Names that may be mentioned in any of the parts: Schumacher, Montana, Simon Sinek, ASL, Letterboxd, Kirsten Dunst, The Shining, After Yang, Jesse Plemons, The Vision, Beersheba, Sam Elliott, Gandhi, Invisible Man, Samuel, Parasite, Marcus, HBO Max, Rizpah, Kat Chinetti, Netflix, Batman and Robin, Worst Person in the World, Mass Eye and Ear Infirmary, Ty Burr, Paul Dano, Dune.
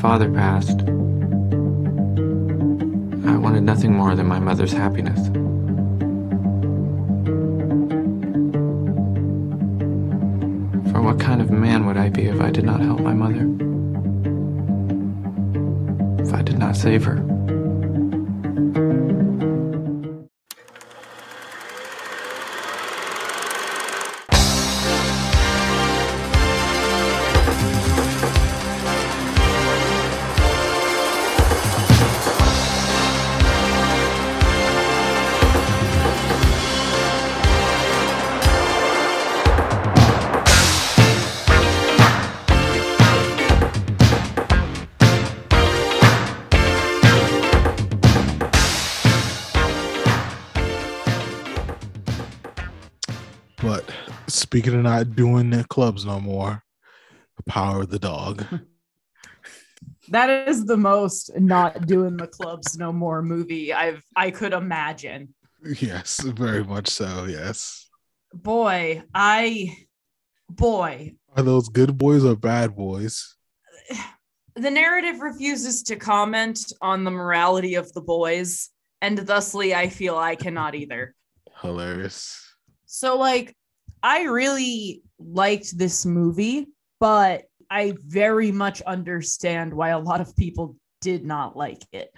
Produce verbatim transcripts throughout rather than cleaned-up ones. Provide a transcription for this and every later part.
father passed, I wanted nothing more than my mother's happiness. For what kind of man would I be if I did not help my mother? If I did not save her? Speaking of not doing their clubs no more, The Power of the Dog. That is the most not doing the clubs no more movie I've I could imagine. Yes, very much so. Yes. Boy, I boy. Are those good boys or bad boys? The narrative refuses to comment on the morality of the boys, and thusly I feel I cannot either. Hilarious. So like I really liked this movie, but I very much understand why a lot of people did not like it.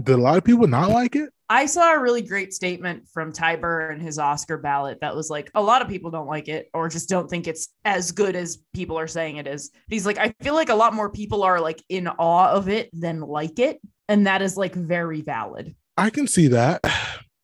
Did a lot of people not like it? I saw a really great statement from Ty Burr in his Oscar ballot that was like, a lot of people don't like it or just don't think it's as good as people are saying it is. He's like, I feel like a lot more people are like in awe of it than like it. And that is like very valid. I can see that.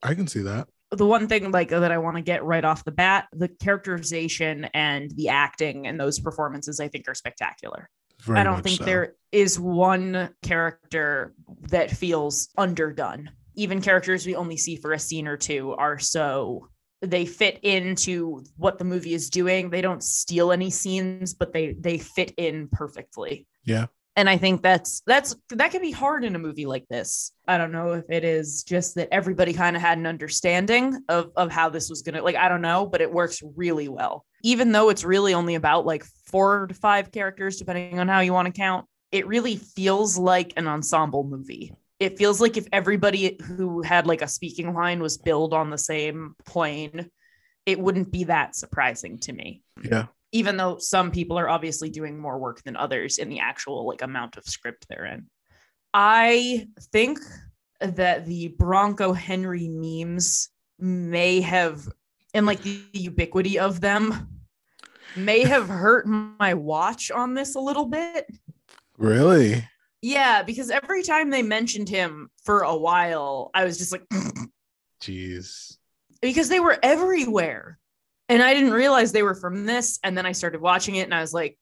I can see that. The one thing like that I want to get right off the bat, the characterization and the acting and those performances, I think, are spectacular. Very I don't think so. There is one character that feels underdone. Even characters we only see for a scene or two are so they fit into what the movie is doing. They don't steal any scenes, but they they fit in perfectly. Yeah. And I think that's that's that can be hard in a movie like this. I don't know if it is just that everybody kind of had an understanding of, of how this was going to like, I don't know, but it works really well, even though it's really only about like four to five characters, depending on how you want to count. It really feels like an ensemble movie. It feels like if everybody who had like a speaking line was billed on the same plane, it wouldn't be that surprising to me. Yeah. Even though some people are obviously doing more work than others in the actual like amount of script they're in. I think that the Bronco Henry memes may have, and like the ubiquity of them, may have hurt my watch on this a little bit. Really? Yeah, because every time they mentioned him for a while, I was just like, jeez. Because they were everywhere. And I didn't realize they were from this. And then I started watching it and I was like,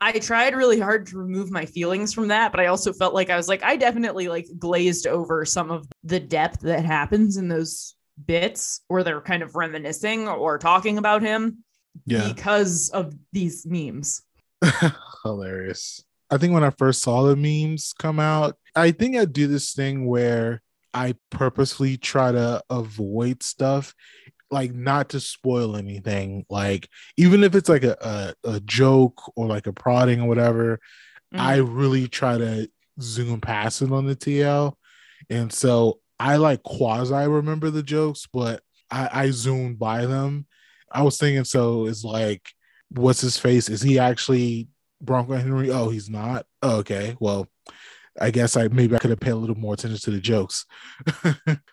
I tried really hard to remove my feelings from that. But I also felt like I was like, I definitely like glazed over some of the depth that happens in those bits where they're kind of reminiscing or talking about him yeah. because of these memes. Hilarious. I think when I first saw the memes come out, I think I do this thing where I purposely try to avoid stuff, like not to spoil anything. Like even if it's like a, a, a joke or like a prodding or whatever, mm. I really try to zoom past it on the T L. And so I like quasi remember the jokes, but I, I zoomed by them. I was thinking, so it's like, what's his face? Is he actually Bronco Henry? Oh, he's not. Oh, okay. Well, I guess I maybe I could have paid a little more attention to the jokes.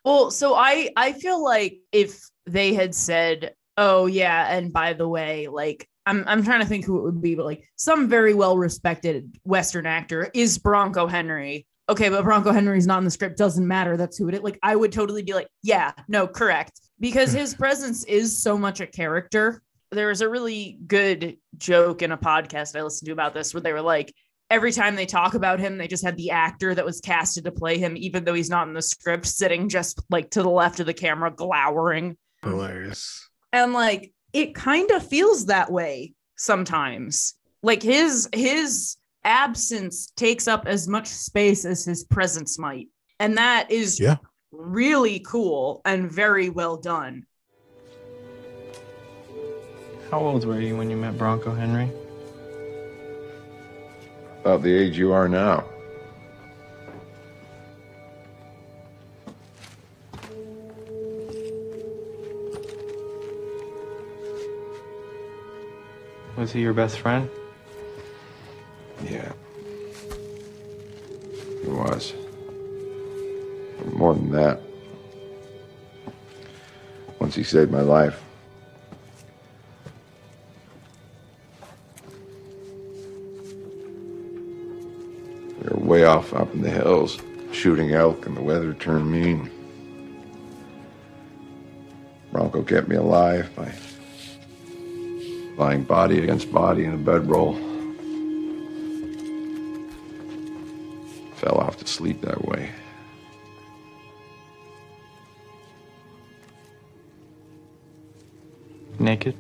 Well, so I, I feel like if they had said, oh, yeah, and by the way, like I'm I'm trying to think who it would be, but like some very well respected Western actor is Bronco Henry. OK, but Bronco Henry's not in the script. Doesn't matter. That's who it is. Like I would totally be like, yeah, no, correct. Because his presence is so much a character. There was a really good joke in a podcast I listened to about this where they were like, every time they talk about him, they just had the actor that was casted to play him, even though he's not in the script, sitting just like to the left of the camera, glowering. Hilarious. And like, it kind of feels that way sometimes. Like his his absence takes up as much space as his presence might. And that is yeah. really cool and very well done. How old were you when you met Bronco Henry? about the age you are now. Was he your best friend? Yeah. He was. But more than that, once he saved my life. We were way off up in the hills, shooting elk, and the weather turned mean. Bronco kept me alive by lying body against body in a bedroll. Fell off to sleep that way. Naked?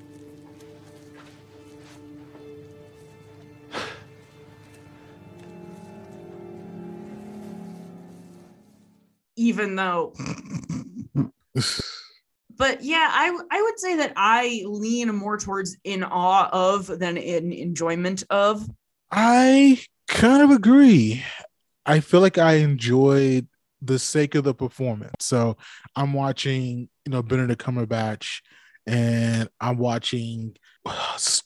Even though... But yeah, I I would say that I lean more towards in awe of than in enjoyment of. I kind of agree. I feel like I enjoyed the sake of the performance. So I'm watching, you know, Benedict Cumberbatch, and I'm watching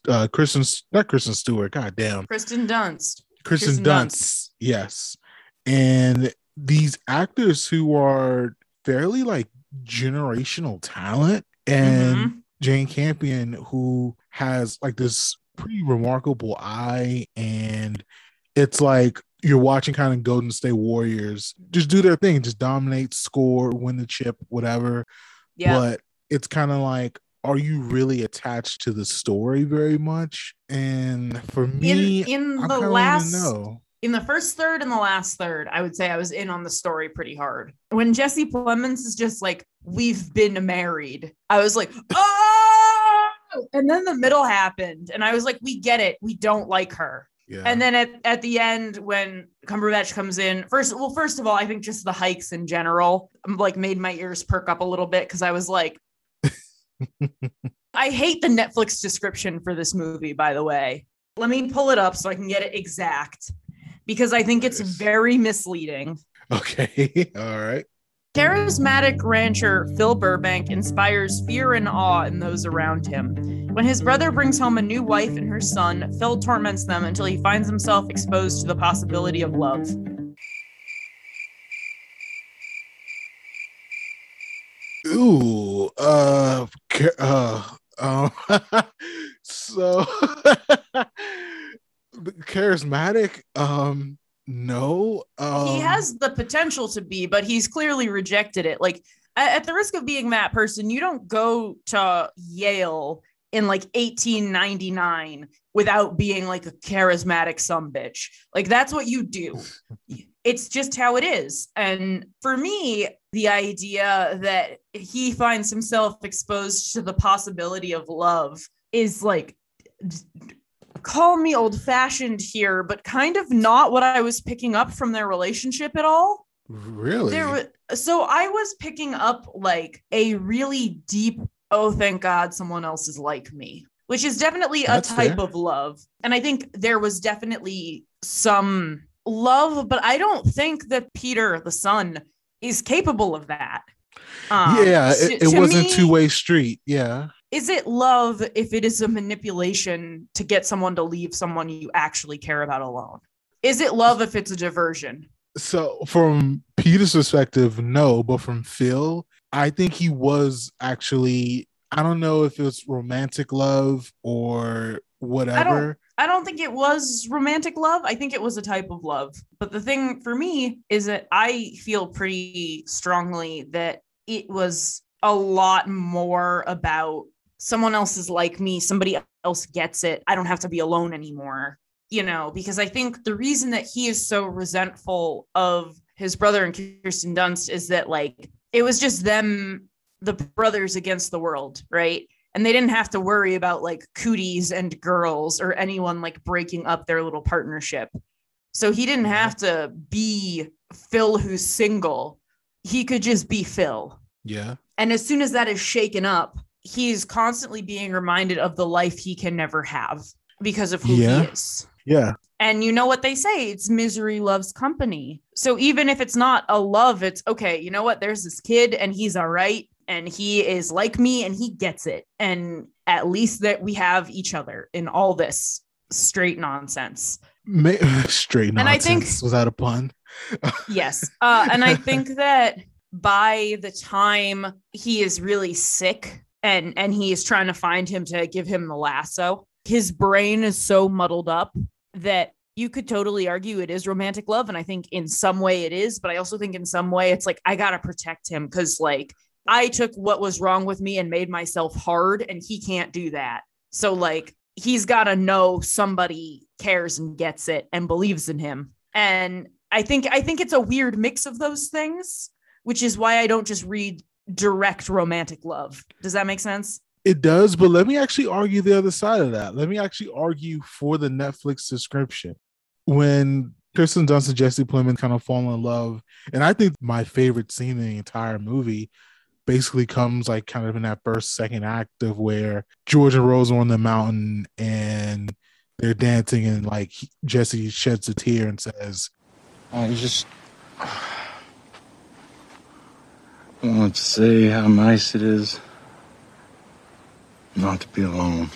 uh, Kristen, not Kristen Stewart, goddamn. Kirsten Dunst. Kirsten, Kirsten Dunst, Dunst, yes. And these actors who are fairly like generational talent, and mm-hmm. Jane Campion, who has like this pretty remarkable eye, and it's like you're watching kind of Golden State Warriors just do their thing, just dominate, score, win the chip, whatever. Yeah. But it's kind of like, are you really attached to the story very much? And for me, in, in the last no. In the first third and the last third, I would say I was in on the story pretty hard. When Jesse Plemons is just like, we've been married, I was like, oh! And then the middle happened, and I was like, we get it. We don't like her. Yeah. And then at, at the end, when Cumberbatch comes in, first, well, first of all, I think just the hikes in general, like, made my ears perk up a little bit, because I was like, I hate the Netflix description for this movie, by the way. Let me pull it up so I can get it exact, because I think nice. It's very misleading. Okay. All right. Charismatic rancher Phil Burbank inspires fear and awe in those around him. When his brother brings home a new wife and her son, Phil torments them until he finds himself exposed to the possibility of love. Ooh. Uh. uh um, so... charismatic, um no um, he has the potential to be, but he's clearly rejected it. Like, at the risk of being that person, you don't go to Yale in like eighteen ninety-nine without being like a charismatic sumbitch. Like, that's what you do. It's just how it is. And for me, the idea that he finds himself exposed to the possibility of love is like, call me old-fashioned here, but kind of not what I was picking up from their relationship at all. Really? There was, so I was picking up like a really deep, oh, thank God someone else is like me, which is definitely That's a type fair. Of love. And I think there was definitely some love, but I don't think that Peter, the son, is capable of that. Um, yeah, it, it wasn't a two-way street. Yeah. Is it love if it is a manipulation to get someone to leave someone you actually care about alone? Is it love if it's a diversion? So from Peter's perspective, no. But from Phil, I think he was actually, I don't know if it was romantic love or whatever. I don't, I don't think it was romantic love. I think it was a type of love. But the thing for me is that I feel pretty strongly that it was a lot more about someone else is like me, somebody else gets it, I don't have to be alone anymore, you know, because I think the reason that he is so resentful of his brother and Kirsten Dunst is that, like, it was just them, the brothers against the world, right? And they didn't have to worry about like cooties and girls or anyone like breaking up their little partnership. So he didn't have to be Phil who's single. He could just be Phil. Yeah. And as soon as that is shaken up, he's constantly being reminded of the life he can never have because of who yeah. he is. Yeah. And you know what they say, it's misery loves company. So even if it's not a love, it's okay, you know what, there's this kid and he's all right. And he is like me and he gets it. And at least that we have each other in all this straight nonsense. May- straight nonsense. And I think, was that a pun? Yes. Uh, and I think that by the time he is really sick and, and he is trying to find him to give him the lasso, his brain is so muddled up that you could totally argue it is romantic love. And I think in some way it is. But I also think in some way it's like, I got to protect him because like, I took what was wrong with me and made myself hard and he can't do that. So like, he's got to know somebody cares and gets it and believes in him. And I think, I think it's a weird mix of those things, which is why I don't just read direct romantic love. Does that make sense? It does. But let me actually argue the other side of that. Let me actually argue for the Netflix subscription. When Kirsten Dunst and Jesse Plemons kind of fall in love. And I think my favorite scene in the entire movie basically comes like kind of in that first second act of where George and Rose are on the mountain and they're dancing and like Jesse sheds a tear and says, I just want to say how nice it is not to be alone.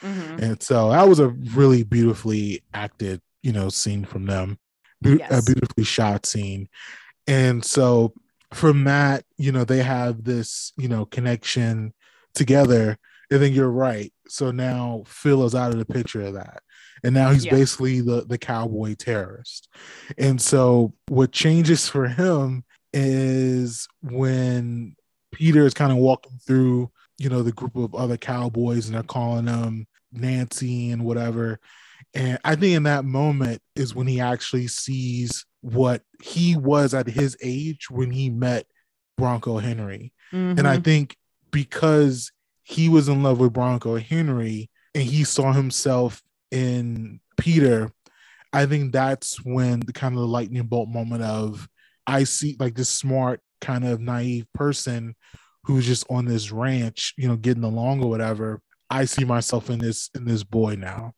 Mm-hmm. And so that was a really beautifully acted, you know, scene from them, Be- yes. a beautifully shot scene. And so from that, you know, they have this, you know, connection together. And then you're right. So now Phil is out of the picture of that. And now he's yeah. basically the, the cowboy terrorist. And so what changes for him is when Peter is kind of walking through, you know, the group of other cowboys and they're calling them Nancy and whatever. And I think in that moment is when he actually sees what he was at his age when he met Bronco Henry. Mm-hmm. And I think because he was in love with Bronco Henry and he saw himself in Peter, I think that's when the kind of the lightning bolt moment of I see like this smart kind of naive person who's just on this ranch, you know, getting along or whatever. I see myself in this in this boy now.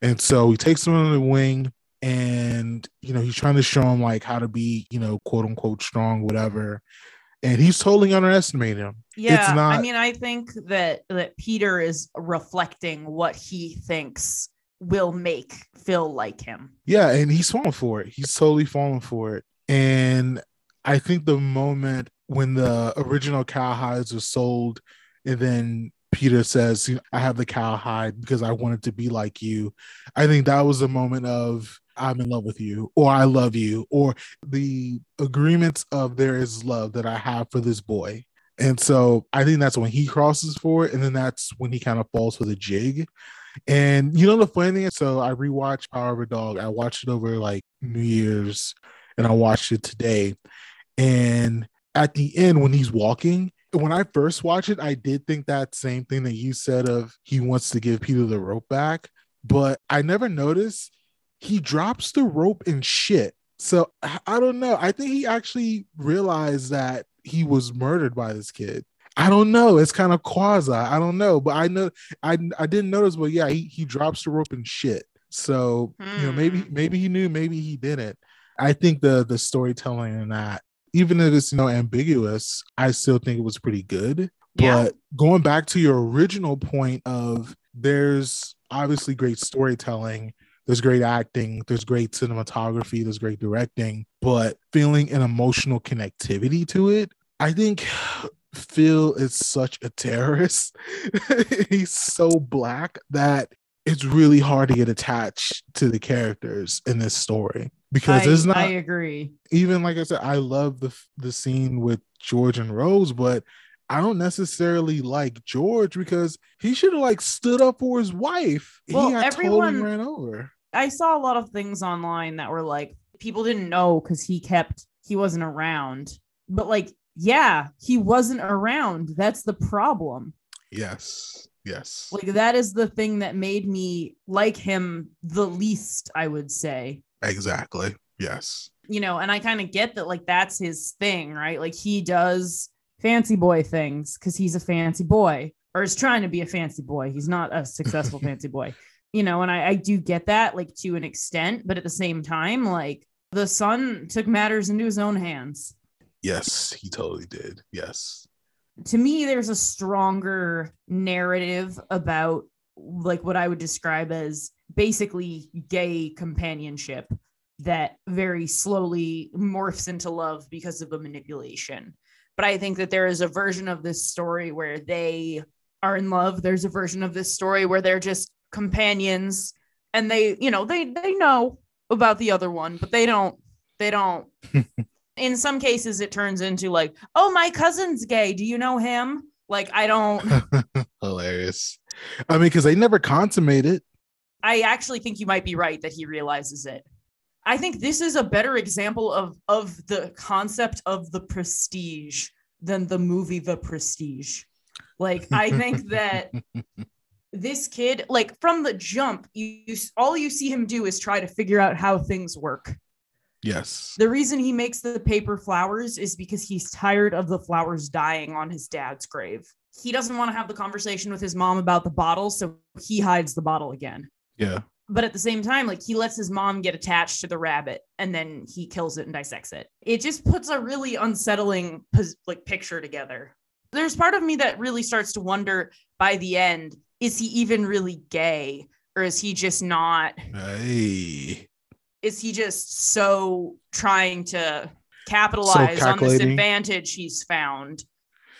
And so he takes him under the wing. And, you know, he's trying to show him like how to be, you know, quote unquote strong, whatever. And he's totally underestimating him. Yeah. It's not- I mean, I think that that Peter is reflecting what he thinks will make Phil like him. Yeah. And he's falling for it. He's totally falling for it. And I think the moment when the original cowhides were sold and then Peter says, I have the cowhide because I wanted to be like you. I think that was the moment of I'm in love with you, or I love you, or the agreements of there is love that I have for this boy. And so I think that's when he crosses for it. And then that's when he kind of falls for the jig. And you know, the funny thing is, so I rewatched Power of the Dog. I watched it over like New Year's and I watched it today. And at the end, when he's walking, when I first watched it, I did think that same thing that you said of he wants to give Peter the rope back, but I never noticed he drops the rope and shit. So I don't know. I think he actually realized that he was murdered by this kid. I don't know. It's kind of quasi. I don't know, but I know I I didn't notice. But yeah, he he drops the rope and shit. So hmm. you know, maybe maybe he knew, maybe he didn't. I think the the storytelling in that, even if it's, you know, ambiguous, I still think it was pretty good. Yeah. But going back to your original point of there's obviously great storytelling, there's great acting, there's great cinematography, there's great directing, but feeling an emotional connectivity to it. I think Phil is such a terrorist. He's so black that it's really hard to get attached to the characters in this story. Because I, it's not, I agree. Even like I said, I love the the scene with George and Rose, but I don't necessarily like George because he should have like stood up for his wife. Well, he got everyone totally ran over. I saw a lot of things online that were like people didn't know because he kept he wasn't around, but like yeah, he wasn't around. That's the problem. Yes. Yes. Like that is the thing that made me like him the least, I would say. Exactly. Yes. You know, and I kind of get that, like, that's his thing, right? Like, he does fancy boy things because he's a fancy boy, or is trying to be a fancy boy. He's not a successful fancy boy. you know, and I, I do get that, like, to an extent, but at the same time, like, the son took matters into his own hands. Yes, he totally did. Yes. To me, there's a stronger narrative about, like, what I would describe as basically gay companionship that very slowly morphs into love because of a manipulation. But I think that there is a version of this story where they are in love. There's a version of this story where they're just companions, and they, you know, they, they know about the other one, but they don't, they don't, in some cases it turns into like, oh, my cousin's gay, do you know him? Like, I don't. Hilarious. I mean, because they never consummate it. I actually think you might be right that he realizes it. I think this is a better example of, of the concept of The Prestige than the movie The Prestige. Like, I think that this kid, like, from the jump, you, you all you see him do is try to figure out how things work. Yes. The reason he makes the paper flowers is because he's tired of the flowers dying on his dad's grave. He doesn't want to have the conversation with his mom about the bottle, so he hides the bottle again. Yeah. But at the same time, like, he lets his mom get attached to the rabbit, and then he kills it and dissects it. It just puts a really unsettling, like, picture together. There's part of me that really starts to wonder by the end, is he even really gay, or is he just not? Hey. Is he just so trying to capitalize so on this advantage he's found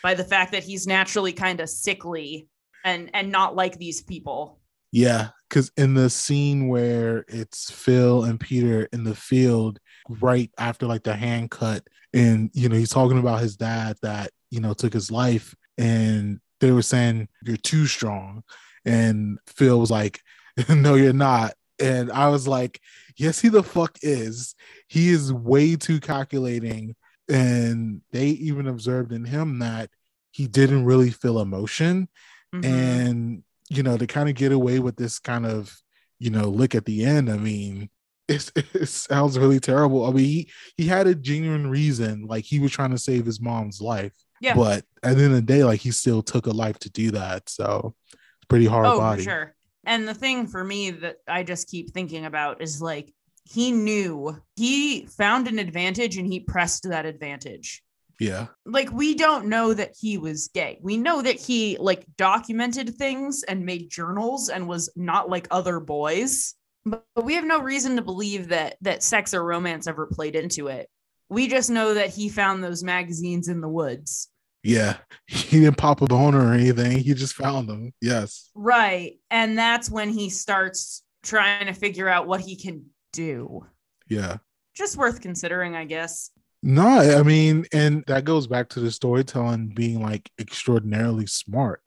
by the fact that he's naturally kind of sickly and, and not like these people? Yeah, because in the scene where it's Phil and Peter in the field right after, like, the hand cut, and, you know, he's talking about his dad that, you know, took his life, and they were saying, you're too strong. And Phil was like, no, you're not. And I was like, yes, he the fuck is. He is way too calculating. And they even observed in him that he didn't really feel emotion. Mm-hmm. And, you know, to kind of get away with this kind of, you know, look at the end, I mean, it's, it sounds really terrible. I mean, he, he had a genuine reason. Like, he was trying to save his mom's life. Yeah. But at the end of the day, like, he still took a life to do that. So it's pretty hard oh, body. For sure. And the thing for me that I just keep thinking about is, like, he knew he found an advantage and he pressed that advantage. Yeah. Like, we don't know that he was gay. We know that he, like, documented things and made journals and was not like other boys, but we have no reason to believe that, that sex or romance ever played into it. We just know that he found those magazines in the woods. Yeah. He didn't pop a boner or anything. He just found them. Yes. Right. And that's when he starts trying to figure out what he can do. Yeah. Just worth considering, I guess. No, I mean, and that goes back to the storytelling being, like, extraordinarily smart.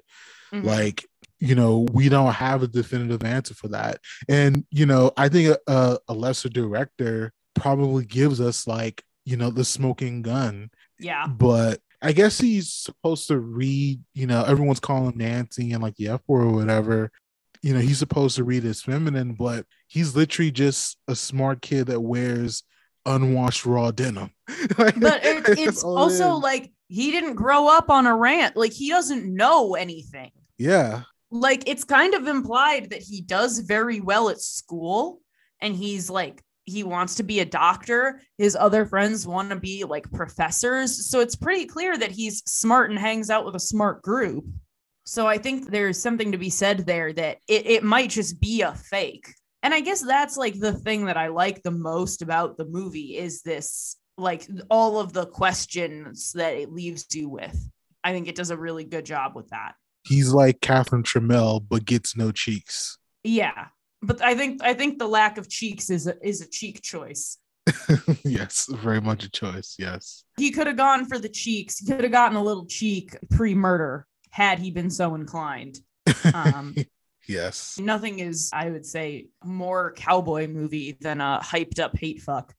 Mm-hmm. Like, you know, we don't have a definitive answer for that. And, you know, I think a, a lesser director probably gives us, like, you know, the smoking gun. Yeah. But I guess he's supposed to read, you know, everyone's calling Nancy and, like, the F word or whatever. You know, he's supposed to read as feminine, but he's literally just a smart kid that wears unwashed raw denim. Like, but it, it's also in. Like, he didn't grow up on a ranch. Like, he doesn't know anything. Yeah. Like, it's kind of implied that he does very well at school, and he's like, he wants to be a doctor. His other friends want to be, like, professors. So it's pretty clear that he's smart and hangs out with a smart group. So I think there's something to be said there that it, it might just be a fake. And I guess that's, like, the thing that I like the most about the movie is this, like, all of the questions that it leaves you with. I think it does a really good job with that. He's like Catherine Tramiel, but gets no cheeks. Yeah. But I think I think the lack of cheeks is a, is a cheek choice. Yes, very much a choice. Yes. He could have gone for the cheeks. He could have gotten a little cheek pre-murder had he been so inclined. Um Yes. Nothing is, I would say, more cowboy movie than a hyped up hate fuck.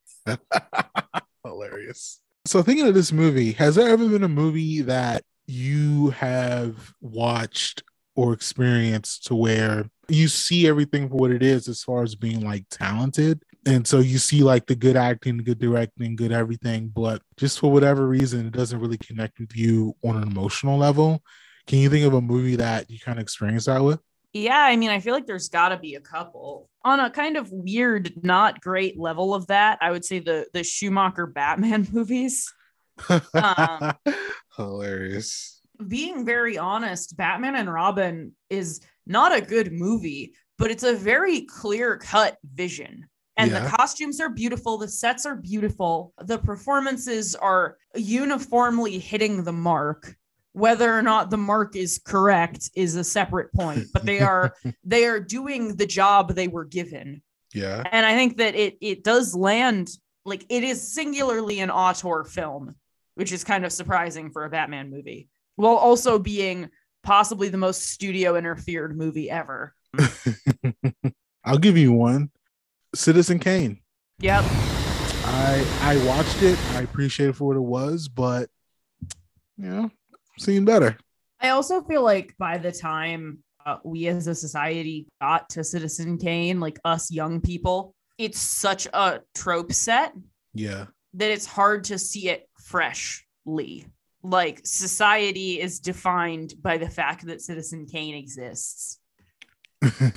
Hilarious. So thinking of this movie, has there ever been a movie that you have watched or experienced to where you see everything for what it is as far as being, like, talented? And so you see, like, the good acting, the good directing, good everything, but just for whatever reason, it doesn't really connect with you on an emotional level. Can you think of a movie that you kind of experienced that with? Yeah, I mean, I feel like there's got to be a couple. On a kind of weird, not great level of that, I would say the the Schumacher Batman movies. Um, Hilarious. Being very honest, Batman and Robin is not a good movie, but it's a very clear-cut vision. And yeah. the costumes are beautiful. The sets are beautiful. The performances are uniformly hitting the mark. Whether or not the mark is correct is a separate point, but they are they are doing the job they were given. Yeah. And I think that it it does land, like, it is singularly an auteur film, which is kind of surprising for a Batman movie, while also being possibly the most studio interfered movie ever. I'll give you one. Citizen Kane. Yep. I I watched it. I appreciate it for what it was, but you know, seen better. I also feel like by the time uh, we as a society got to Citizen Kane, like us young people, it's such a trope set. Yeah. That it's hard to see it freshly. Like, society is defined by the fact that Citizen Kane exists.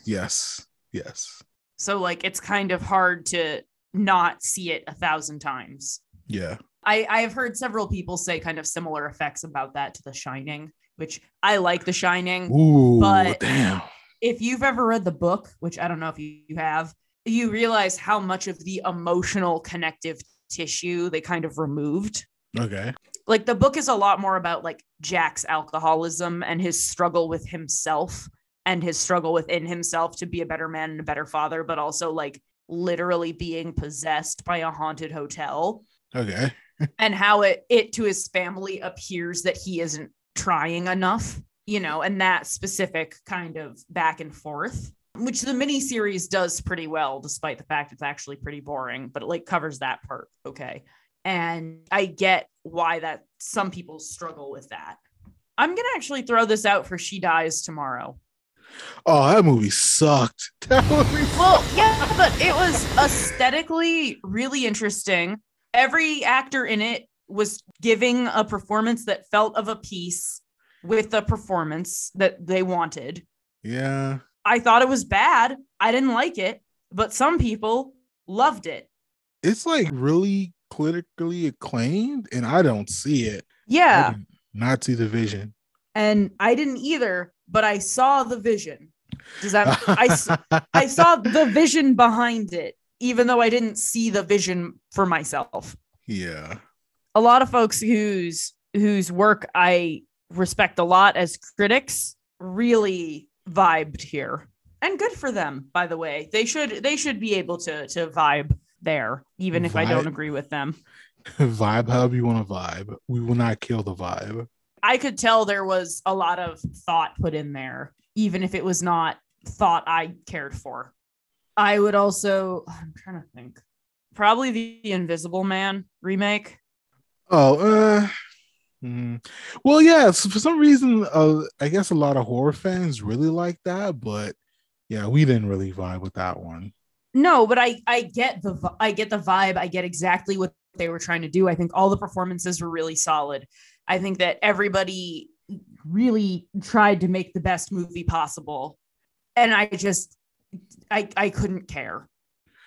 Yes. Yes. So, like, it's kind of hard to not see it a thousand times. Yeah. I, I've heard several people say kind of similar effects about that to The Shining, which I like The Shining. Ooh, but damn. If you've ever read the book, which I don't know if you, you have, you realize how much of the emotional connective tissue they kind of removed. Okay. Like, the book is a lot more about, like, Jack's alcoholism and his struggle with himself and his struggle within himself to be a better man and a better father, but also, like, literally being possessed by a haunted hotel. Okay. And how it, it to his family appears that he isn't trying enough, you know, and that specific kind of back and forth, which the miniseries does pretty well, despite the fact it's actually pretty boring, but it, like, covers that part. Okay. And I get why that some people struggle with that. I'm going to actually throw this out for She Dies Tomorrow. Oh, that movie sucked. That movie sucked. Well, yeah, but it was aesthetically really interesting. Every actor in it was giving a performance that felt of a piece with the performance that they wanted. Yeah. I thought it was bad. I didn't like it, but some people loved it. It's, like, really critically acclaimed, and I don't see it. Yeah. I did not see The Vision. And I didn't either, but I saw The Vision. Does that I, I saw the vision behind it. Even though I didn't see the vision for myself. Yeah. A lot of folks whose whose work I respect a lot as critics really vibed here. And good for them, by the way. They should they should be able to to vibe there, even if vibe. I don't agree with them. Vibe however you want to vibe. We will not kill the vibe. I could tell there was a lot of thought put in there, even if it was not thought I cared for. I would also, I'm trying to think, probably the Invisible Man remake. Oh, uh, mm, well, yeah, so for some reason, uh, I guess a lot of horror fans really like that, but yeah, we didn't really vibe with that one. No, but I, I get the, I get the vibe. I get exactly what they were trying to do. I think all the performances were really solid. I think that everybody really tried to make the best movie possible. And I just, I, I couldn't care.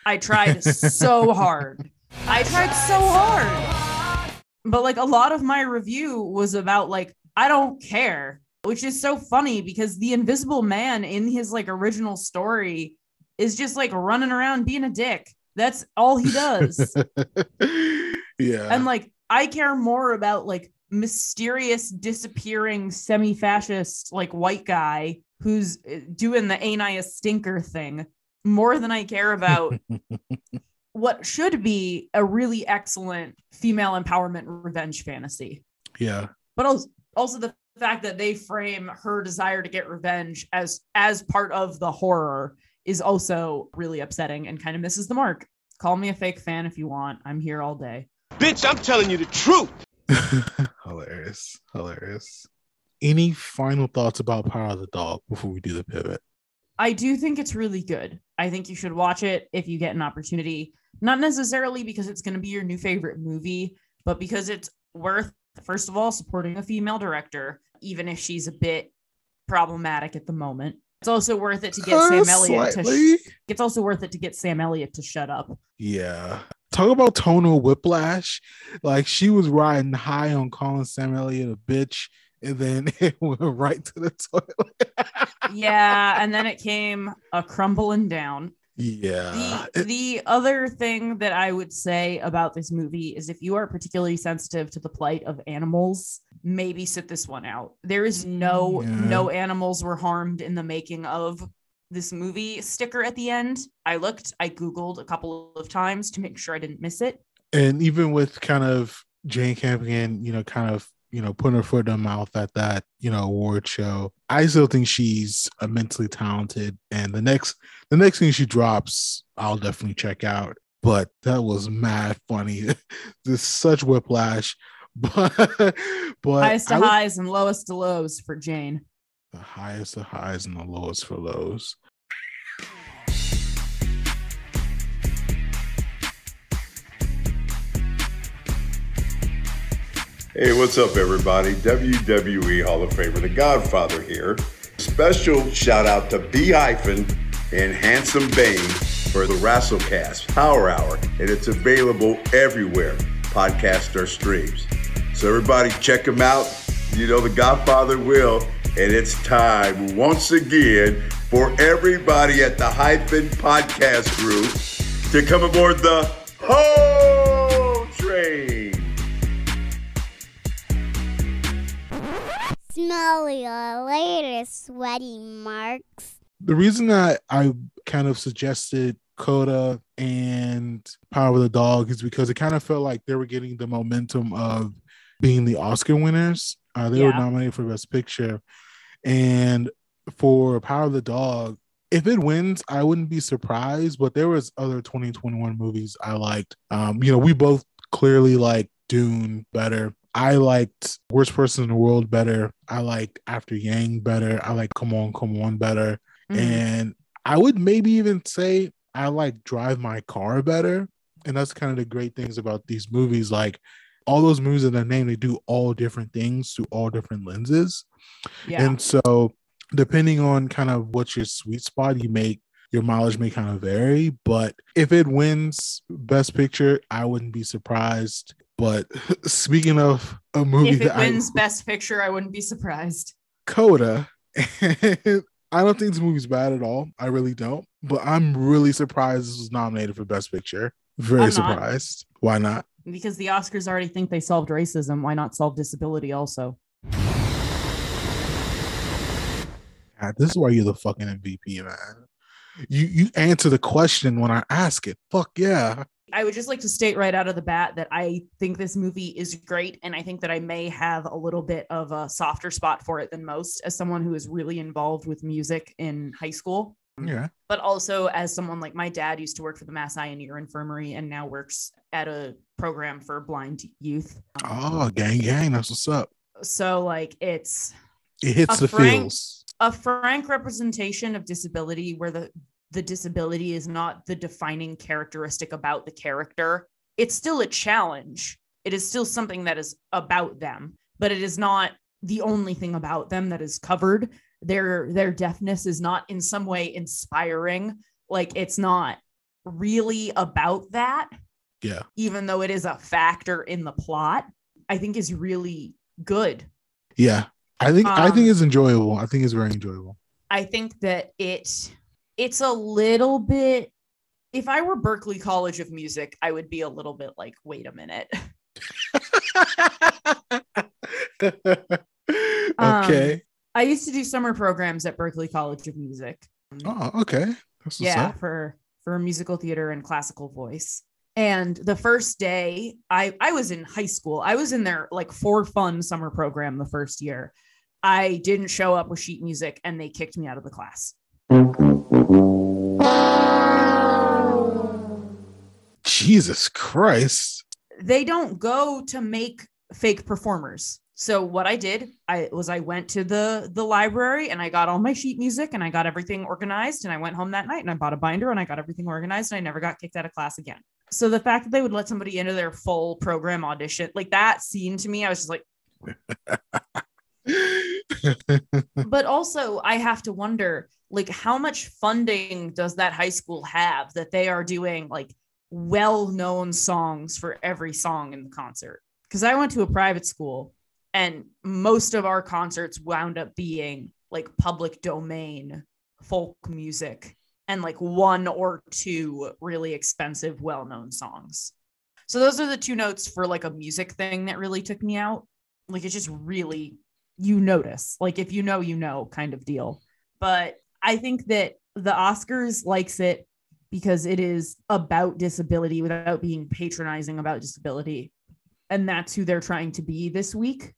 I tried so hard. I tried so hard. But, like, a lot of my review was about, like, I don't care, which is so funny because the Invisible Man in his, like, original story is just, like, running around being a dick. That's all he does. Yeah. And, like, I care more about, like, mysterious disappearing semi-fascist, like, white guy who's doing the ain't I a stinker thing more than I care about what should be a really excellent female empowerment revenge fantasy. Yeah. But also, also the fact that they frame her desire to get revenge as, as part of the horror is also really upsetting and kind of misses the mark. Call me a fake fan if you want. I'm here all day. Bitch, I'm telling you the truth. Hilarious. Hilarious. Any final thoughts about Power of the Dog before we do the pivot? I do think it's really good. I think you should watch it if you get an opportunity. Not necessarily because it's going to be your new favorite movie, but because it's worth, first of all, supporting a female director, even if she's a bit problematic at the moment. It's also worth it to get uh, Sam Elliott slightly. to sh- It's also worth it to get Sam Elliott to shut up. Yeah. Talk about tonal whiplash. Like, she was riding high on calling Sam Elliott a bitch, and then it went right to the toilet. Yeah, and then it came a crumbling down. Yeah. The, the other thing that I would say about this movie is if you are particularly sensitive to the plight of animals, maybe sit this one out. There is no, yeah. no animals were harmed in the making of this movie sticker at the end. I looked, I Googled a couple of times to make sure I didn't miss it. And even with kind of Jane Campion, you know, kind of, you know, putting her foot in her mouth at that, you know, award show, I still think she's immensely talented. And the next, the next thing she drops, I'll definitely check out. But that was mad funny. This such whiplash. But, but highest to I, highs and lowest to lows for Jane. The highest of highs and the lowest for lows. Hey, what's up, everybody? W W E Hall of Famer, The Godfather here. Special shout out to B Hyphen and Handsome Bane for the Wrestlecast Power Hour, and it's available everywhere, podcasts or streams. So everybody, check them out. You know, The Godfather will, and it's time once again for everybody at the Hyphen Podcast Group to come aboard the Ho Train. Smell your later, sweaty marks. The reason that I kind of suggested Coda and Power of the Dog is because it kind of felt like they were getting the momentum of being the Oscar winners. Uh, they yeah. were nominated for Best Picture. And for Power of the Dog, if it wins, I wouldn't be surprised, but there was other twenty twenty-one movies I liked. Um, you know, we both clearly like Dune better. I liked Worst Person in the World better. I liked After Yang better. I like Come On, Come On better. Mm-hmm. And I would maybe even say I like Drive My Car better. And that's kind of the great things about these movies. Like, all those movies in their name, they do all different things through all different lenses. Yeah. And so depending on kind of what's your sweet spot, you make your mileage may kind of vary. But if it wins Best Picture, I wouldn't be surprised. But speaking of a movie if it that wins I, Best Picture, I wouldn't be surprised. Coda. I don't think this movie's bad at all. I really don't. But I'm really surprised this was nominated for Best Picture. Very I'm surprised. Not. Why not? Because the Oscars already think they solved racism. Why not solve disability also? God, this is why you're the fucking M V P, man. You you answer the question when I ask it. Fuck yeah. I would just like to state right out of the bat that I think this movie is great, and I think that I may have a little bit of a softer spot for it than most as someone who is really involved with music in high school. Yeah. But also as someone like my dad used to work for the Mass Eye and Ear Infirmary and now works at a program for blind youth. Oh, gang, gang. That's what's up. So like it's... It hits the frank, feels. A frank representation of disability where the... the disability is not the defining characteristic about the character. It's still a challenge. It is still something that is about them, but it is not the only thing about them that is covered. Their, their deafness is not in some way inspiring. Like, it's not really about that. Yeah. Even though it is a factor in the plot, I think is really good. Yeah. I think, um, I think it's enjoyable. I think it's very enjoyable. I think that it... It's a little bit, if I were Berklee College of Music, I would be a little bit like, wait a minute. Okay. Um, I used to do summer programs at Berklee College of Music. Oh, okay. That's yeah, for, for musical theater and classical voice. And the first day, I, I was in high school. I was in their like for fun summer program the first year. I didn't show up with sheet music and they kicked me out of the class. Jesus Christ. They don't go to make fake performers. So what I did I was I went to the the library and I got all my sheet music and I got everything organized and I went home that night and I bought a binder and I got everything organized and I never got kicked out of class again. So the fact that they would let somebody into their full program audition, like that scene to me, I was just like But also I have to wonder, like, how much funding does that high school have that they are doing like well-known songs for every song in the concert? Because I went to a private school and most of our concerts wound up being like public domain folk music and like one or two really expensive, well-known songs. So those are the two notes for like a music thing that really took me out. Like, it just really, you notice, like, if you know, you know, kind of deal. But I think that the Oscars likes it because it is about disability without being patronizing about disability. And that's who they're trying to be this week.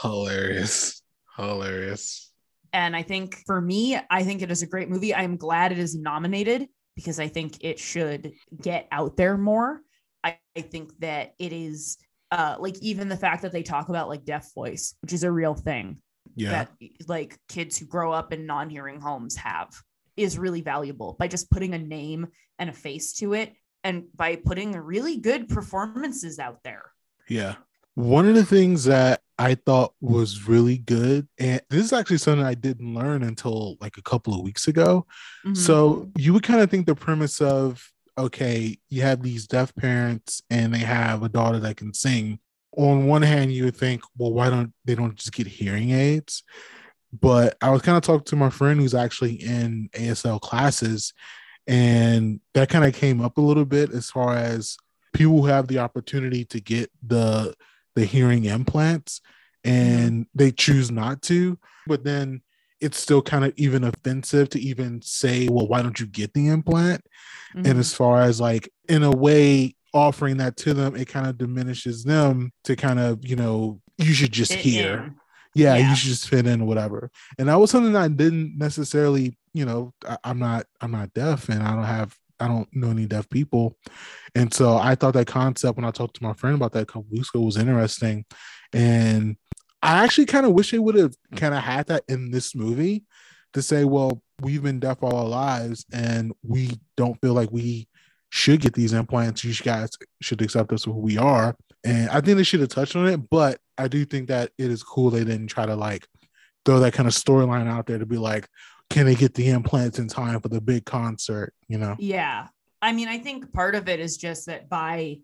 Hilarious. Hilarious. And I think for me, I think it is a great movie. I'm glad it is nominated because I think it should get out there more. I, I think that it is uh, like, even the fact that they talk about like deaf voice, which is a real thing yeah. that like kids who grow up in non-hearing homes have, is really valuable by just putting a name and a face to it and by putting really good performances out there. Yeah. One of the things that I thought was really good, and this is actually something I didn't learn until like a couple of weeks ago. Mm-hmm. So you would kind of think the premise of, okay, you have these deaf parents and they have a daughter that can sing. On one hand, you would think, well, why don't they don't just get hearing aids? But I was kind of talking to my friend who's actually in A S L classes, and that kind of came up a little bit as far as people who have the opportunity to get the the hearing implants and they choose not to, but then it's still kind of even offensive to even say, well, why don't you get the implant? Mm-hmm. And as far as like, in a way, offering that to them, it kind of diminishes them to kind of, you know, you should just fit hear. In. Yeah, yeah, you should just fit in or whatever. And that was something that I didn't necessarily, you know, I, I'm not, I'm not deaf and I don't have, I don't know any deaf people. And so I thought that concept, when I talked to my friend about that a couple weeks ago, was interesting. And I actually kind of wish they would have kind of had that in this movie to say, well, we've been deaf all our lives and we don't feel like we should get these implants. You guys should accept us for who we are. And I think they should have touched on it, but I do think that it is cool they didn't try to like throw that kind of storyline out there to be like, can they get the implants in time for the big concert, you know? Yeah. I mean, I think part of it is just that by,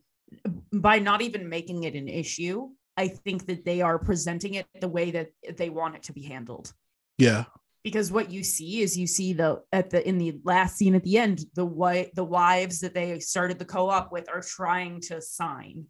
by not even making it an issue, I think that they are presenting it the way that they want it to be handled. Yeah. Because what you see is you see the, at the, in the last scene at the end, the wi- the wives that they started the co-op with are trying to sign,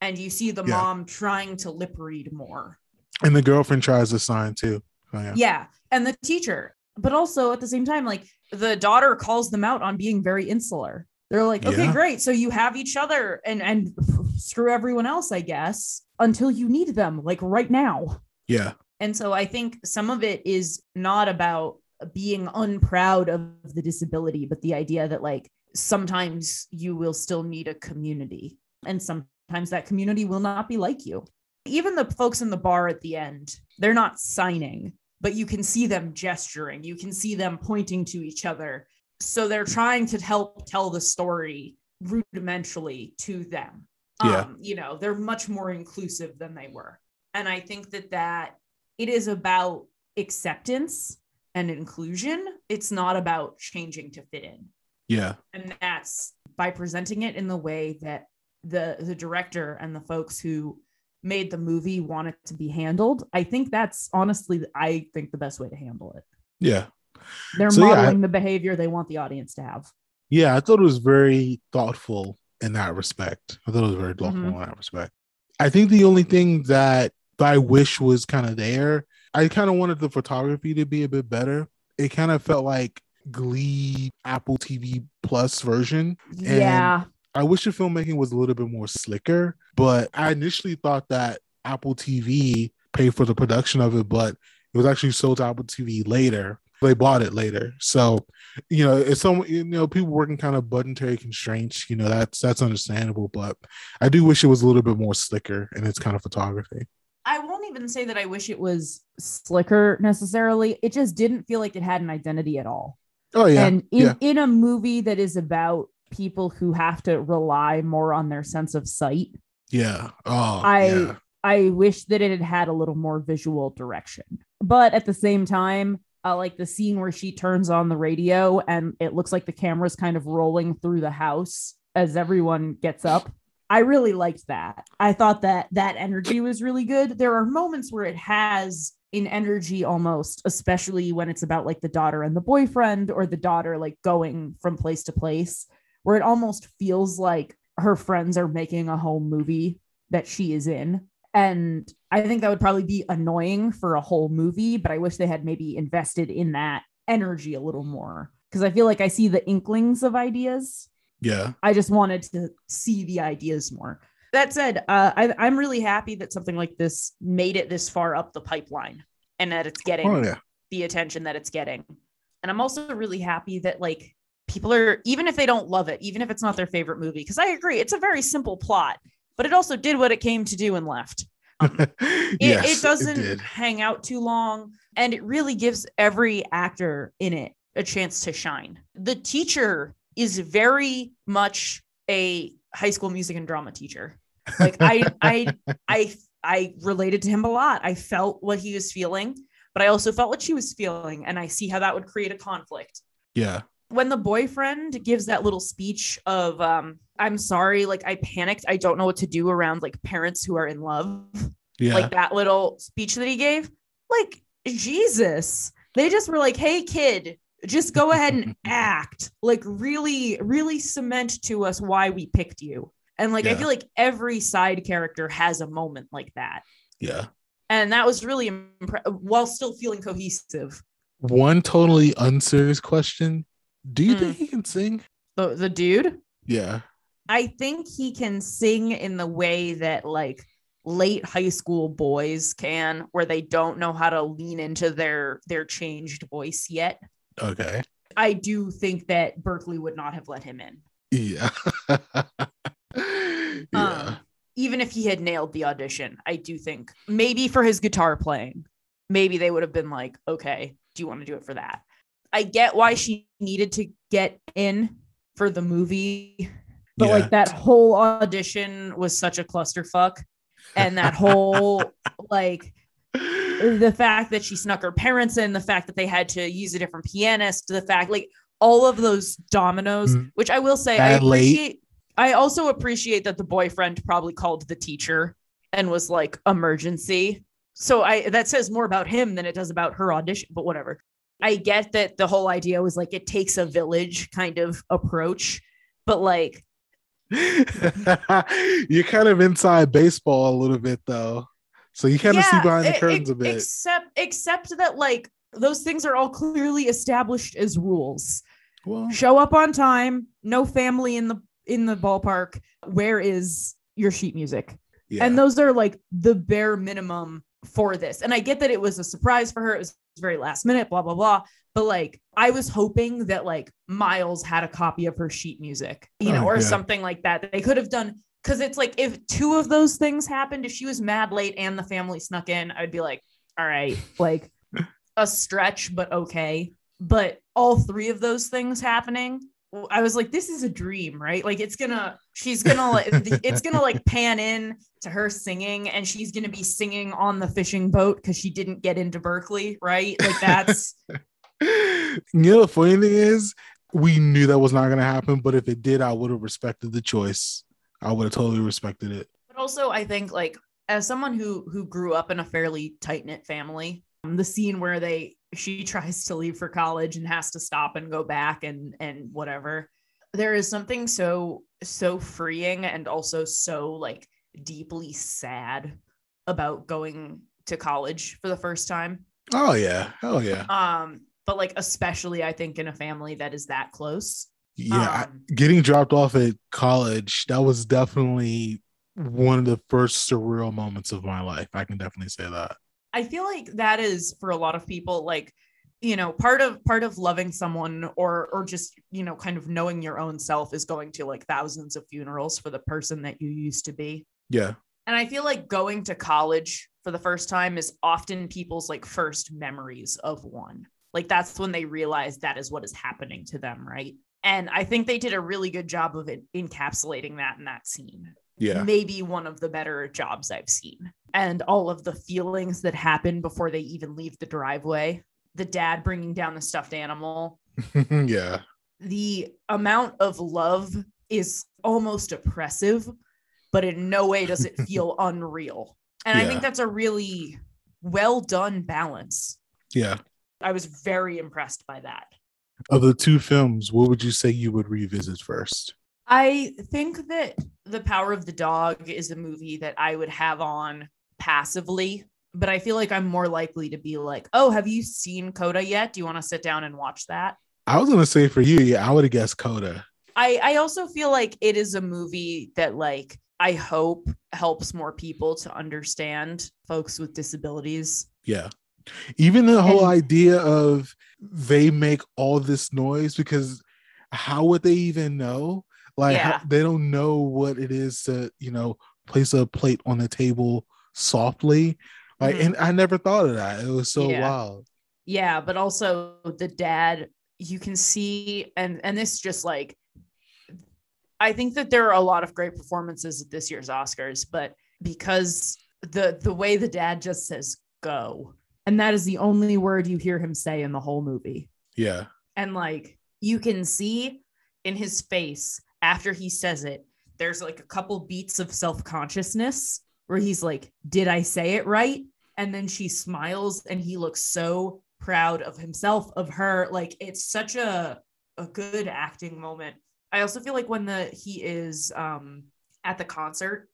and you see the yeah. mom trying to lip read more. And the girlfriend tries to sign too. Oh, yeah. yeah. And the teacher. But also at the same time, like, the daughter calls them out on being very insular. They're like, okay, yeah. great. So you have each other and, and screw everyone else, I guess, until you need them, like right now. Yeah. And so I think some of it is not about being unproud of the disability, but the idea that like, sometimes you will still need a community and sometimes that community will not be like you. Even the folks in the bar at the end, they're not signing, but you can see them gesturing. You can see them pointing to each other. So they're trying to help tell the story rudimentally to them. Yeah. Um, you know, they're much more inclusive than they were. And I think that that it is about acceptance and inclusion. It's not about changing to fit in. Yeah. And that's by presenting it in the way that the, the director and the folks who made the movie want it to be handled. I think that's honestly, I think, the best way to handle it. Yeah. They're so, modeling yeah, I, the behavior they want the audience to have. Yeah. I thought it was very thoughtful in that respect. I thought it was very thoughtful mm-hmm. in that respect. I think the only thing that I wish was kind of there, I kind of wanted the photography to be a bit better. It kind of felt like Glee, Apple T V Plus version. Yeah. And I wish the filmmaking was a little bit more slicker, but I initially thought that Apple T V paid for the production of it, but it was actually sold to Apple T V later. They bought it later. So, you know, it's some, you know, people working kind of budgetary constraints, you know, that's, that's understandable, but I do wish it was a little bit more slicker in its kind of photography. I won't even say that I wish it was slicker necessarily. It just didn't feel like it had an identity at all. Oh yeah. And in, yeah. in a movie that is about people who have to rely more on their sense of sight. Yeah. Oh, I yeah. I wish that it had had a little more visual direction. But at the same time, uh, like the scene where she turns on the radio and it looks like the camera's kind of rolling through the house as everyone gets up. I really liked that. I thought that that energy was really good. There are moments where it has an energy almost, especially when it's about like the daughter and the boyfriend, or the daughter like going from place to place, where it almost feels like her friends are making a home movie that she is in. And I think that would probably be annoying for a whole movie, but I wish they had maybe invested in that energy a little more, because I feel like I see the inklings of ideas. Yeah. I just wanted to see the ideas more. That said, uh, I, I'm really happy that something like this made it this far up the pipeline and that it's getting oh, yeah. the attention that it's getting. And I'm also really happy that like people are, even if they don't love it, even if it's not their favorite movie, because I agree, it's a very simple plot, but it also did what it came to do and left. Um, it, yes, it doesn't it hang out too long, and it really gives every actor in it a chance to shine. The teacher is very much a high school music and drama teacher. Like I, I, I, I related to him a lot. I felt what he was feeling, but I also felt what she was feeling. And I see how that would create a conflict. Yeah. When the boyfriend gives that little speech of, um, I'm sorry, like I panicked. I don't know what to do around like parents who are in love. Yeah. Like that little speech that he gave, like Jesus, they just were like, hey kid, just go ahead and act, like really, really cement to us why we picked you. And like, yeah. I feel like every side character has a moment like that. Yeah. And that was really impressive while still feeling cohesive. One totally unserious question. Do you mm. think he can sing? The, the dude? Yeah. I think he can sing in the way that like late high school boys can, where they don't know how to lean into their, their changed voice yet. Okay. I do think that Berklee would not have let him in. Yeah. yeah. Um, even if he had nailed the audition, I do think maybe for his guitar playing, maybe they would have been like, okay, do you want to do it for that? I get why she needed to get in for the movie, but yeah. like that whole audition was such a clusterfuck. And that whole like... the fact that she snuck her parents in, the fact that they had to use a different pianist, the fact like all of those dominoes, mm-hmm. which I will say, I appreciate, I also appreciate that the boyfriend probably called the teacher and was like emergency. So I, that says more about him than it does about her audition, but whatever. I get that the whole idea was like, it takes a village kind of approach, but like. You're kind of inside baseball a little bit though. So you kind yeah, of see behind the curtains it, a bit. Except except that like those things are all clearly established as rules. Well, show up on time, no family in the in the ballpark. Where is your sheet music? Yeah. And those are like the bare minimum for this. And I get that it was a surprise for her. It was very last minute, blah, blah, blah. But like I was hoping that like Miles had a copy of her sheet music, you oh, know, or yeah. something like that. They could have done. Because it's like, if two of those things happened, if she was mad late and the family snuck in, I'd be like, all right, like a stretch, but okay. But all three of those things happening, I was like, this is a dream, right? Like it's gonna, she's gonna, it's gonna like pan in to her singing, and she's gonna be singing on the fishing boat because she didn't get into Berklee, right? Like that's. You know, the funny thing is, we knew that was not gonna happen, but if it did, I would have respected the choice. I would have totally respected it. But also, I think, like, as someone who who grew up in a fairly tight-knit family, um, the scene where they she tries to leave for college and has to stop and go back and and whatever, there is something so, so freeing and also so, like, deeply sad about going to college for the first time. Oh, yeah. Oh, yeah. Um, but, like, especially, I think, in a family that is that close. Yeah, um, getting dropped off at college, that was definitely one of the first surreal moments of my life. I can definitely say that. I feel like that is for a lot of people, like, you know, part of part of loving someone or or just, you know, kind of knowing your own self is going to like thousands of funerals for the person that you used to be. Yeah. And I feel like going to college for the first time is often people's like first memories of one. Like that's when they realize that is what is happening to them, right? And I think they did a really good job of it encapsulating that in that scene. yeah. maybe one of the better jobs I've seen. And all of the feelings that happen before they even leave the driveway, the dad bringing down the stuffed animal. Yeah. The amount of love is almost oppressive, but in no way does it feel unreal. And yeah. I think that's a really well done balance. Yeah. I was very impressed by that. Of the two films, what would you say you would revisit first? I think that The Power of the Dog is a movie that I would have on passively, but I feel like I'm more likely to be like, oh, have you seen Coda yet? Do you want to sit down and watch that? I was going to say for you, yeah, I would have guessed Coda. I, I also feel like it is a movie that, like, I hope helps more people to understand folks with disabilities. Yeah. Even the whole and, idea of they make all this noise, because how would they even know? Like, yeah. how, they don't know what it is to, you know, place a plate on the table softly. Like, mm-hmm. and I never thought of that. It was so yeah. wild. Yeah. But also the dad, you can see, and, and this just like, I think that there are a lot of great performances at this year's Oscars, but because the, the way the dad just says, go. And that is the only word you hear him say in the whole movie. Yeah. And like, you can see in his face after he says it, there's like a couple beats of self-consciousness where he's like, did I say it right? And then she smiles and he looks so proud of himself, of her. Like, it's such a, a good acting moment. I also feel like when the he is um, at the concert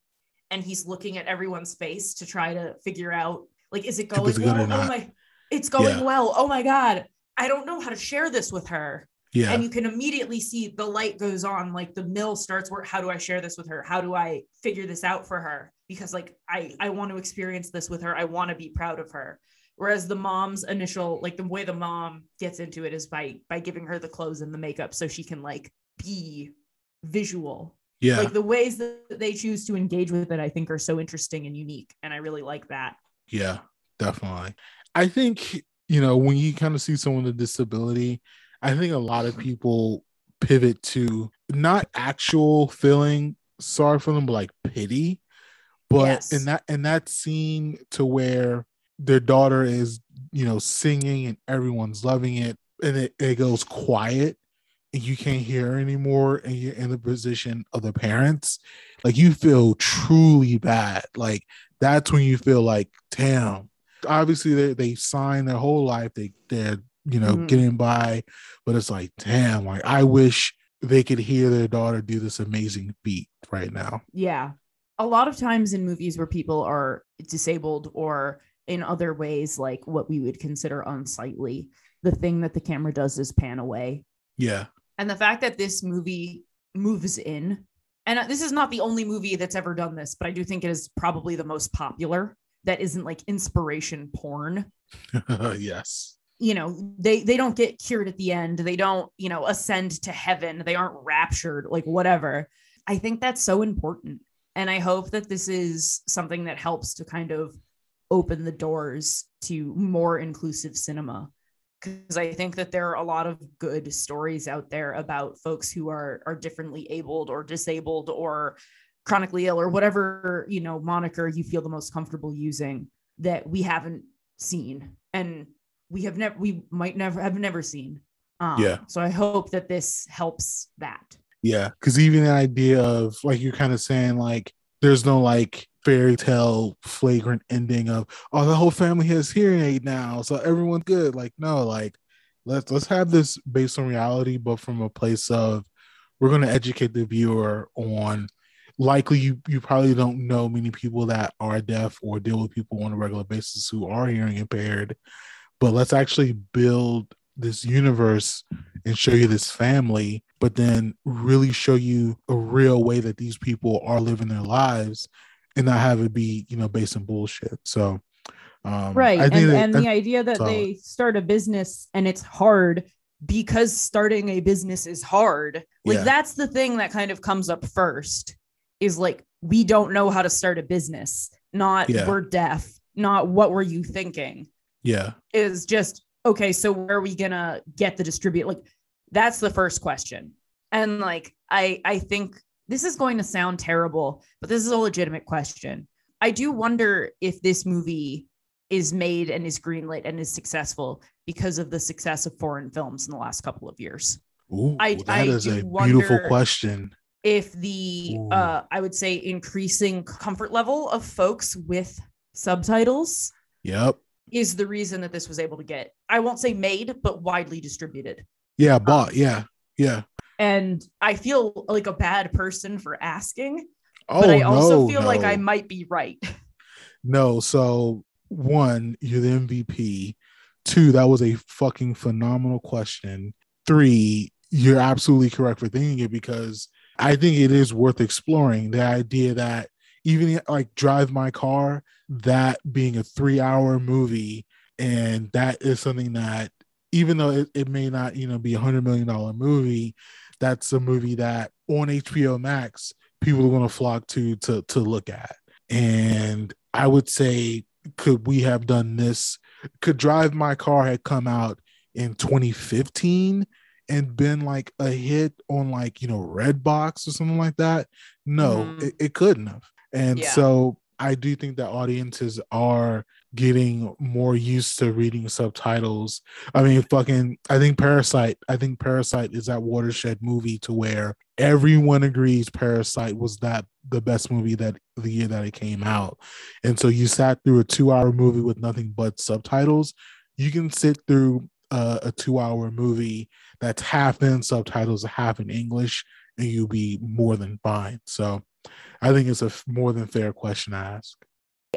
and he's looking at everyone's face to try to figure out, like, is it going it well? Oh my, it's going yeah. well. Oh my God. I don't know how to share this with her. Yeah. And you can immediately see the light goes on. Like the mill starts where, how do I share this with her? How do I figure this out for her? Because like, I, I want to experience this with her. I want to be proud of her. Whereas the mom's initial, like the way the mom gets into it is by, by giving her the clothes and the makeup so she can like be visual. Yeah. Like the ways that they choose to engage with it, I think are so interesting and unique. And I really like that. Yeah, definitely. I think, you know, when you kind of see someone with a disability, I think a lot of people pivot to not actual feeling sorry for them, but like pity. But yes. in that in that scene to where their daughter is, you know, singing and everyone's loving it, and it, it goes quiet and you can't hear anymore, and you're in the position of the parents, like you feel truly bad. Like that's when you feel like, damn. Obviously, they they sign their whole life. They they're you know mm-hmm. getting by, but it's like, damn. Like I wish they could hear their daughter do this amazing beat right now. Yeah, a lot of times in movies where people are disabled or in other ways, like what we would consider unsightly, the thing that the camera does is pan away. Yeah. And the fact that this movie moves in, and this is not the only movie that's ever done this, but I do think it is probably the most popular that isn't like inspiration porn. Yes. You know, they, they don't get cured at the end. They don't, you know, ascend to heaven. They aren't raptured, like whatever. I think that's so important. And I hope that this is something that helps to kind of open the doors to more inclusive cinema. Because I think that there are a lot of good stories out there about folks who are are differently abled or disabled or chronically ill or whatever, you know, moniker you feel the most comfortable using that we haven't seen and we have never, we might never have never seen. Um, yeah. So I hope that this helps that. Yeah. Because even the idea of like you're kind of saying like there's no like fairy tale flagrant ending of oh the whole family has hearing aid now so everyone's good. Like no, like let's let's have this based on reality, but from a place of we're going to educate the viewer on likely you you probably don't know many people that are deaf or deal with people on a regular basis who are hearing impaired, but let's actually build this universe and show you this family, but then really show you a real way that these people are living their lives and not have it be, you know, based on bullshit. So, um, right. I think and that, and the idea that solid. They start a business and it's hard because starting a business is hard. Like yeah. that's the thing that kind of comes up first is like, we don't know how to start a business, not yeah. we're deaf, not what were you thinking? Yeah. Is just, okay, so where are we going to get the distribute? Like, that's the first question. And like, I, I think this is going to sound terrible, but this is a legitimate question. I do wonder if this movie is made and is greenlit and is successful because of the success of foreign films in the last couple of years. Ooh, I, that I is a beautiful question. If the, uh, I would say, increasing comfort level of folks with subtitles yep. is the reason that this was able to get, I won't say made, but widely distributed. Yeah, bought. Um, yeah, yeah. And I feel like a bad person for asking, oh, but I also no, feel no. like I might be right. No, so one, you're the M V P. Two, that was a fucking phenomenal question. Three, you're absolutely correct for thinking it, because I think it is worth exploring the idea that even like Drive My Car, that being a three-hour movie, and that is something that, even though it, it may not, you know, be a hundred million dollar movie, that's a movie that on H B O Max people are going to flock to to to look at. And I would say, could we have done this? Could Drive My Car had come out in twenty fifteen and been like a hit on like, you know, Redbox or something like that? No, mm-hmm. it, it couldn't have. And yeah. so I do think that audiences are getting more used to reading subtitles. I mean, fucking, I think Parasite, I think Parasite is that watershed movie to where everyone agrees Parasite was that the best movie that the year that it came out. And so you sat through a two hour movie with nothing but subtitles. You can sit through a, a two hour movie that's half in subtitles, half in English, and you'll be more than fine. So I think it's a more than fair question to ask.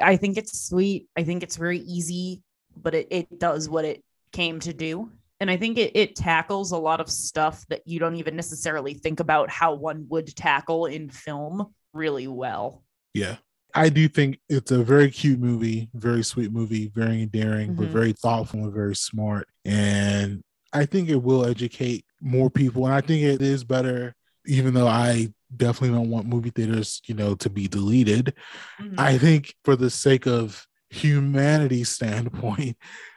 I think it's sweet. I think it's very easy, but it, it does what it came to do. And I think it, it tackles a lot of stuff that you don't even necessarily think about how one would tackle in film really well. Yeah. I do think it's a very cute movie, very sweet movie, very endearing, mm-hmm. but very thoughtful and very smart. And I think it will educate more people. And I think it is better, even though I definitely don't want movie theaters, you know, to be deleted. Mm-hmm. I think for the sake of humanity's standpoint,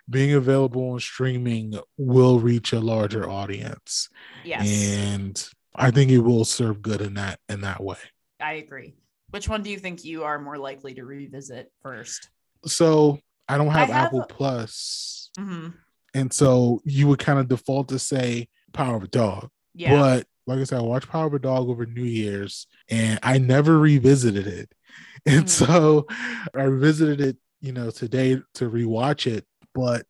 being available on streaming will reach a larger audience. Yes. And I think it will serve good in that in that way. I agree. Which one do you think you are more likely to revisit first? So I don't have, I have Apple a- Plus. Mm-hmm. And so you would kind of default to say Power of a Dog. Yeah. But like I said, I watched Power of a Dog over New Year's and I never revisited it. And mm-hmm. so I revisited it, you know, today to rewatch it. But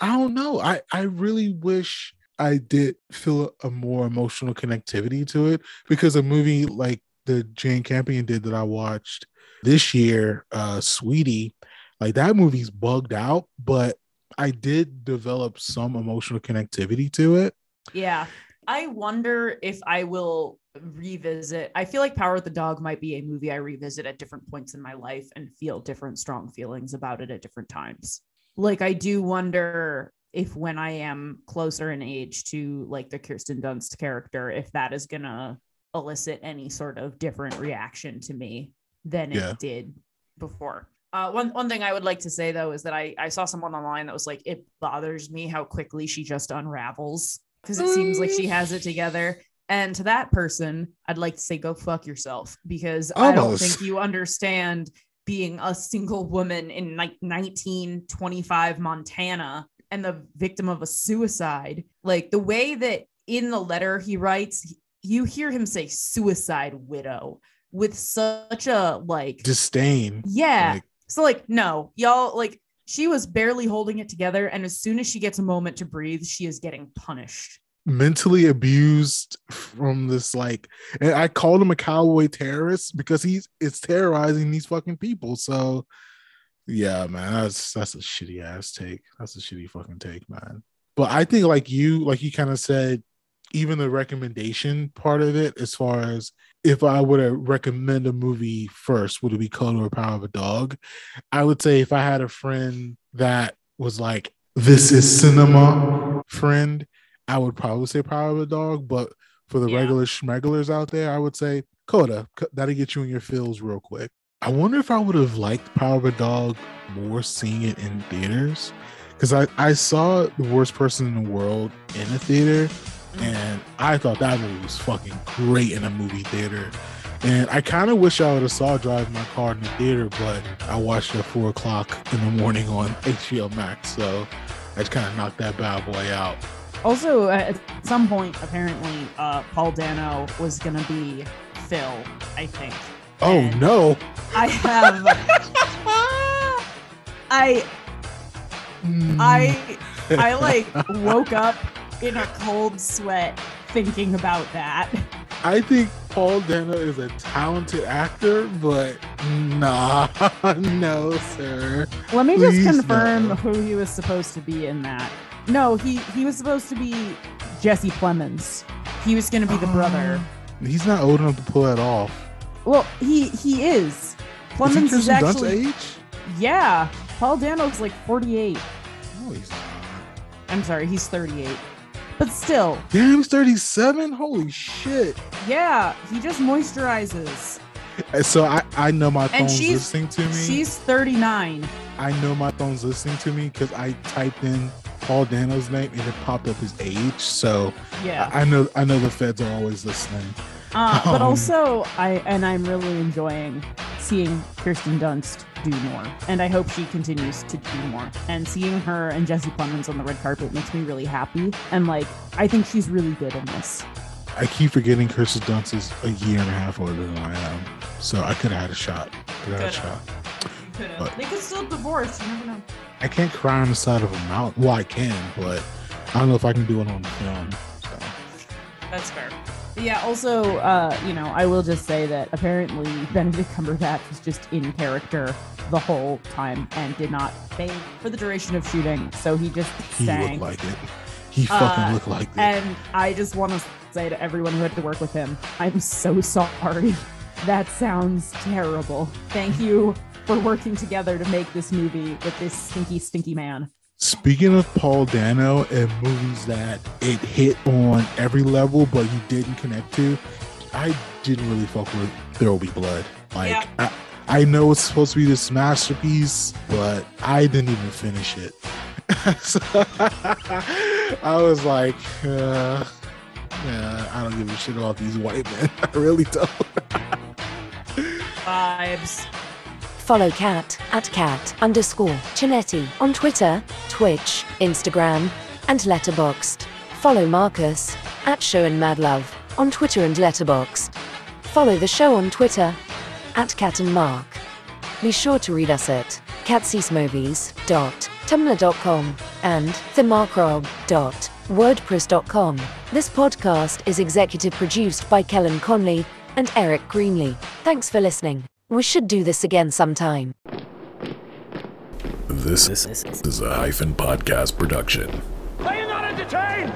I don't know. I, I really wish I did feel a more emotional connectivity to it, because a movie like the Jane Campion did that I watched this year, uh, Sweetie, like that movie's bugged out, but I did develop some emotional connectivity to it. Yeah. I wonder if I will revisit. I feel like Power of the Dog might be a movie I revisit at different points in my life and feel different strong feelings about it at different times. Like, I do wonder if when I am closer in age to like the Kirsten Dunst character, if that is going to elicit any sort of different reaction to me than yeah. it did before. Uh, one, one thing I would like to say, though, is that I, I saw someone online that was like, it bothers me how quickly she just unravels, because it seems like she has it together. And to that person, I'd like to say, go fuck yourself, because Almost. I don't think you understand being a single woman in like nineteen twenty-five Montana and the victim of a suicide. Like the way that in the letter he writes, you hear him say suicide widow with such a like disdain. Yeah. Like- so like, no, y'all, like, she was barely holding it together, and as soon as she gets a moment to breathe, she is getting punished. Mentally abused from this, like, and I called him a cowboy terrorist because he's it's terrorizing these fucking people. So, yeah, man, that's that's a shitty ass take. That's a shitty fucking take, man. But I think, like you, like you kind of said, even the recommendation part of it, as far as if I were to recommend a movie first, would it be Coda or Power of a Dog? I would say if I had a friend that was like, this is cinema friend, I would probably say Power of a Dog. But for the yeah. regular schmegglers out there, I would say Coda. That'll get you in your feels real quick. I wonder if I would have liked Power of a Dog more seeing it in theaters. Because I, I saw The Worst Person in the World in a theater, and I thought that movie was fucking great in a movie theater. And I kind of wish I would have saw Drive My Car in the theater, but I watched it at four o'clock in the morning on H B O Max, so I just kind of knocked that bad boy out. Also, at some point, apparently, uh, Paul Dano was going to be Phil, I think. Oh, and no. I have... I... Mm. I, I, like, woke up in a cold sweat thinking about that. I think Paul Dano is a talented actor, but nah, no, sir. Let me Please just confirm no. who he was supposed to be in that. No, he, he was supposed to be Jesse Plemons. He was going to be the um, brother. He's not old enough to pull that off. Well, he, he is. Plemons is, is actually... age? Yeah. Paul Dano's like forty-eight. No, he's not. I'm sorry, he's thirty-eight. But still. Damn, he's thirty-seven? Holy shit. Yeah, he just moisturizes. So I, I know my phone's listening to me. She's thirty-nine. I know my phone's listening to me because I typed in Paul Dano's name and it popped up his age. So yeah, I, I know I know the feds are always listening. Uh, um, but also, I and I'm really enjoying seeing Kirsten Dunst do more, and I hope she continues to do more. And seeing her and Jesse Plemons on the red carpet makes me really happy. And like, I think she's really good in this. I keep forgetting Kirsten Dunst is a year and a half older than I am, so I could have had a shot. Could have had a shot. But they could still divorce. You never know. I can't cry on the side of a mountain. Well, I can, but I don't know if I can do it on film. So. That's fair. Yeah, also, uh, you know, I will just say that apparently Benedict Cumberbatch was just in character the whole time and did not fade for the duration of shooting, so he just sang. He looked like it. He fucking uh, looked like it. And I just want to say to everyone who had to work with him, I'm so sorry. That sounds terrible. Thank you for working together to make this movie with this stinky, stinky man. Speaking of Paul Dano and movies that it hit on every level but you didn't connect to, I didn't really fuck with There Will Be Blood. Like, yeah. I, I know it's supposed to be this masterpiece, but I didn't even finish it. So, I was like, uh, yeah, I don't give a shit about these white men. I really don't. Vibes. Follow Kat at Kat underscore Chinetti on Twitter, Twitch, Instagram, and Letterboxd. Follow Marcus at Show and Madlove on Twitter and Letterboxd. Follow the show on Twitter at Kat and Mark. Be sure to read us at cat sees movies dot tumblr dot com and themarkrob dot wordpress dot com. This podcast is executive produced by Kellen Conley and Eric Greenlee. Thanks for listening. We should do this again sometime. This is a Hyphen podcast production. Are you not entertained?